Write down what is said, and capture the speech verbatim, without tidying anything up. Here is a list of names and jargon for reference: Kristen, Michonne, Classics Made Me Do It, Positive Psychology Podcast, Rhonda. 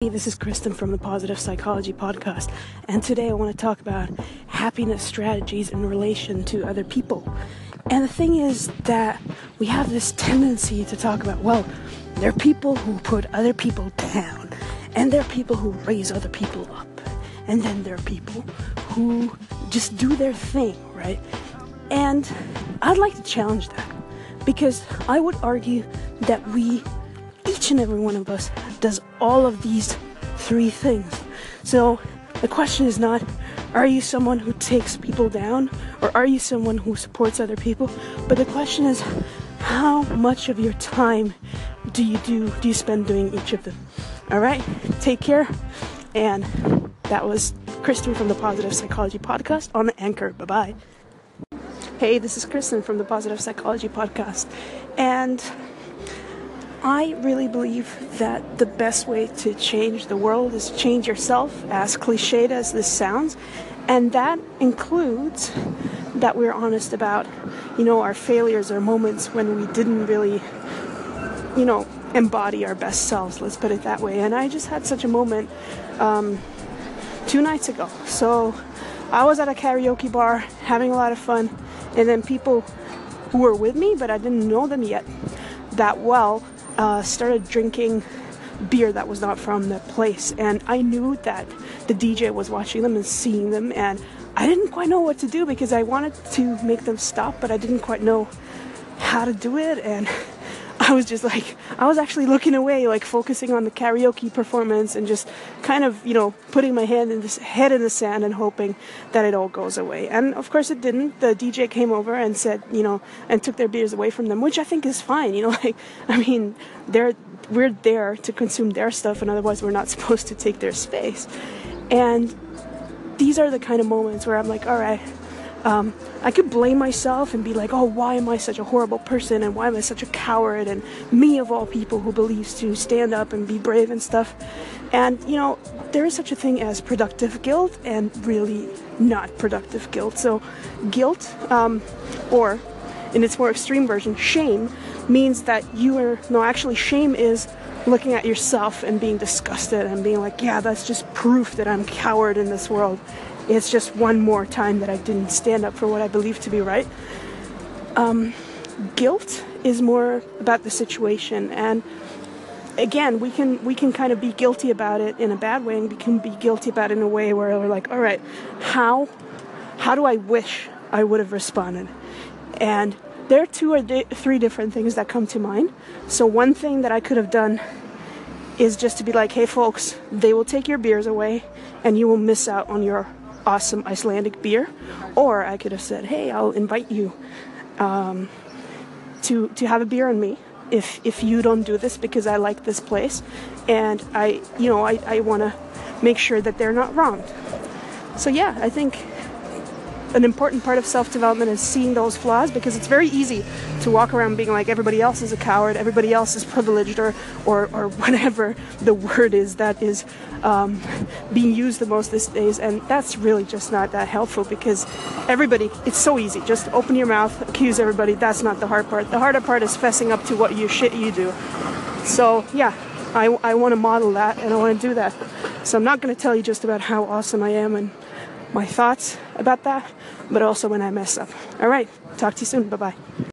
Hey, this is Kristen from the Positive Psychology Podcast, and today I want to talk about happiness strategies in relation to other people. And the thing is that we have this tendency to talk about, well, there are people who put other people down, and there are people who raise other people up, and then there are people who just do their thing, right? And I'd like to challenge that, because I would argue that we, each and every one of us, does all of these three things. So the question is not, are you someone who takes people down, or are you someone who supports other people? But the question is, how much of your time do you do do you spend doing each of them? All right, take care. And that was Kristen from the Positive Psychology Podcast on the Anchor. Bye-bye. Hey, this is Kristen from the Positive Psychology Podcast, and I really believe that the best way to change the world is change yourself, as cliched as this sounds. And that includes that we're honest about, you know, our failures or moments when we didn't really, you know, embody our best selves, let's put it that way. And I just had such a moment um, two nights ago. So I was at a karaoke bar having a lot of fun, and then people who were with me, but I didn't know them yet that well, Uh, started drinking beer that was not from the place, and I knew that the D J was watching them and seeing them, and I didn't quite know what to do because I wanted to make them stop, but I didn't quite know how to do it. And I was just like, I was actually looking away, like focusing on the karaoke performance and just kind of, you know, putting my hand in this head in the sand and hoping that it all goes away. And of course it didn't. The D J came over and said, you know, and took their beers away from them, which I think is fine. You know, like, I mean, they're, we're there to consume their stuff, and otherwise we're not supposed to take their space. And these are the kind of moments where I'm like, all right, Um, I could blame myself and be like, oh, why am I such a horrible person, and why am I such a coward, and me of all people who believes to stand up and be brave and stuff. And, you know, there is such a thing as productive guilt and really not productive guilt. So guilt, um, or in its more extreme version, shame, means that you are, no, actually shame is looking at yourself and being disgusted and being like, yeah, that's just proof that I'm a coward in this world. It's just one more time that I didn't stand up for what I believe to be right. Um, guilt is more about the situation. And again, we can we can kind of be guilty about it in a bad way, and we can be guilty about it in a way where we're like, all right, how, how do I wish I would have responded? And there are two or di- three different things that come to mind. So one thing that I could have done is just to be like, hey, folks, they will take your beers away and you will miss out on your awesome Icelandic beer. Or I could have said, hey, I'll invite you um, to to have a beer on me if if you don't do this, because I like this place and I, you know, I, I want to make sure that they're not wronged. So yeah, I think an important part of self-development is seeing those flaws, because it's very easy to walk around being like, everybody else is a coward, everybody else is privileged, or or, or whatever the word is that is um, being used the most these days. And that's really just not that helpful, because everybody, it's so easy. Just open your mouth, accuse everybody. That's not the hard part. The harder part is fessing up to what you shit you do. So yeah, I, I want to model that, and I want to do that. So I'm not going to tell you just about how awesome I am and my thoughts about that, but also when I mess up. All right, talk to you soon. Bye-bye.